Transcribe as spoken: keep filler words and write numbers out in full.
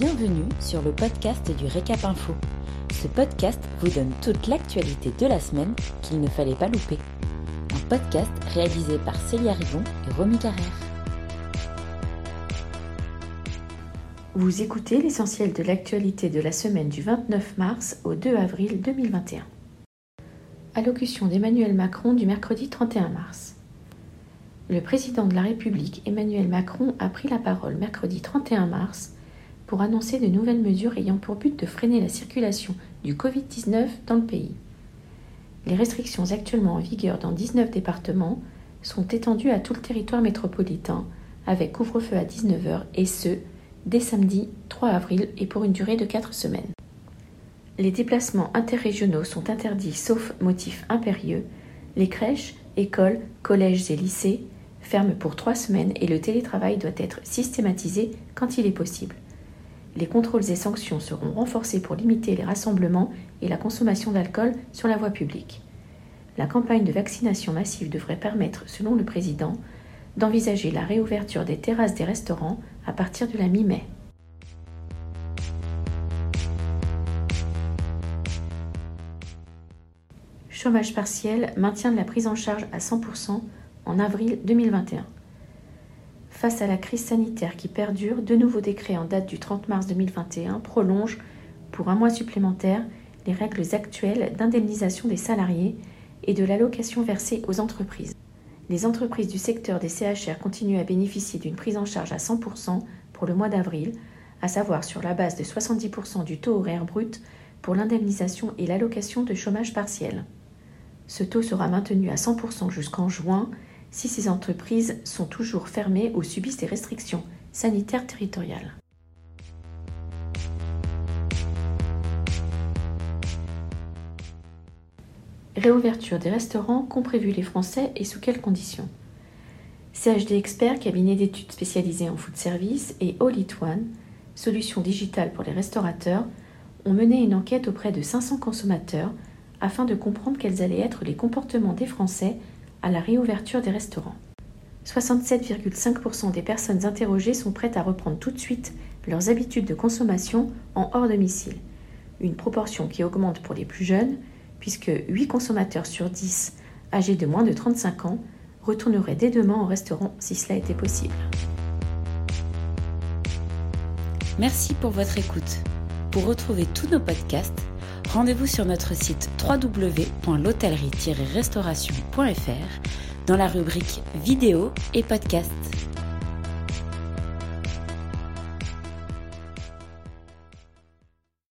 Bienvenue sur le podcast du Récap Info. Ce podcast vous donne toute l'actualité de la semaine qu'il ne fallait pas louper. Un podcast réalisé par Célia Rivon et Romy Carrère. Vous écoutez l'essentiel de l'actualité de la semaine du vingt-neuf mars au deux avril deux mille vingt et un. Allocution d'Emmanuel Macron du mercredi trente et un mars. Le président de la République, Emmanuel Macron, a pris la parole mercredi trente et un mars pour annoncer de nouvelles mesures ayant pour but de freiner la circulation du covid dix-neuf dans le pays. Les restrictions actuellement en vigueur dans dix-neuf départements sont étendues à tout le territoire métropolitain avec couvre-feu à dix-neuf heures et ce, dès samedi trois avril et pour une durée de quatre semaines. Les déplacements interrégionaux sont interdits sauf motif impérieux. Les crèches, écoles, collèges et lycées ferment pour trois semaines et le télétravail doit être systématisé quand il est possible. Les contrôles et sanctions seront renforcés pour limiter les rassemblements et la consommation d'alcool sur la voie publique. La campagne de vaccination massive devrait permettre, selon le président, d'envisager la réouverture des terrasses des restaurants à partir de la mi-mai. Chômage partiel, maintien de la prise en charge à cent pour cent en avril deux mille vingt et un. Face à la crise sanitaire qui perdure, deux nouveaux décrets en date du trente mars deux mille vingt et un prolongent pour un mois supplémentaire les règles actuelles d'indemnisation des salariés et de l'allocation versée aux entreprises. Les entreprises du secteur des C H R continuent à bénéficier d'une prise en charge à cent pour cent pour le mois d'avril, à savoir sur la base de soixante-dix pour cent du taux horaire brut pour l'indemnisation et l'allocation de chômage partiel. Ce taux sera maintenu à cent pour cent jusqu'en juin si ces entreprises sont toujours fermées ou subissent des restrictions sanitaires territoriales. Réouverture des restaurants, qu'ont prévu les Français et sous quelles conditions? C H D Experts, cabinet d'études spécialisé en food service, et All Eat One, solution digitale pour les restaurateurs, ont mené une enquête auprès de cinq cents consommateurs afin de comprendre quels allaient être les comportements des Français à la réouverture des restaurants. soixante-sept virgule cinq pour cent des personnes interrogées sont prêtes à reprendre tout de suite leurs habitudes de consommation en hors domicile, une proportion qui augmente pour les plus jeunes, puisque huit consommateurs sur dix âgés de moins de trente-cinq ans retourneraient dès demain au restaurant si cela était possible. Merci pour votre écoute. Pour retrouver tous nos podcasts, rendez-vous sur notre site w w w point l'hôtellerie tiret restauration point f r dans la rubrique vidéo et podcasts.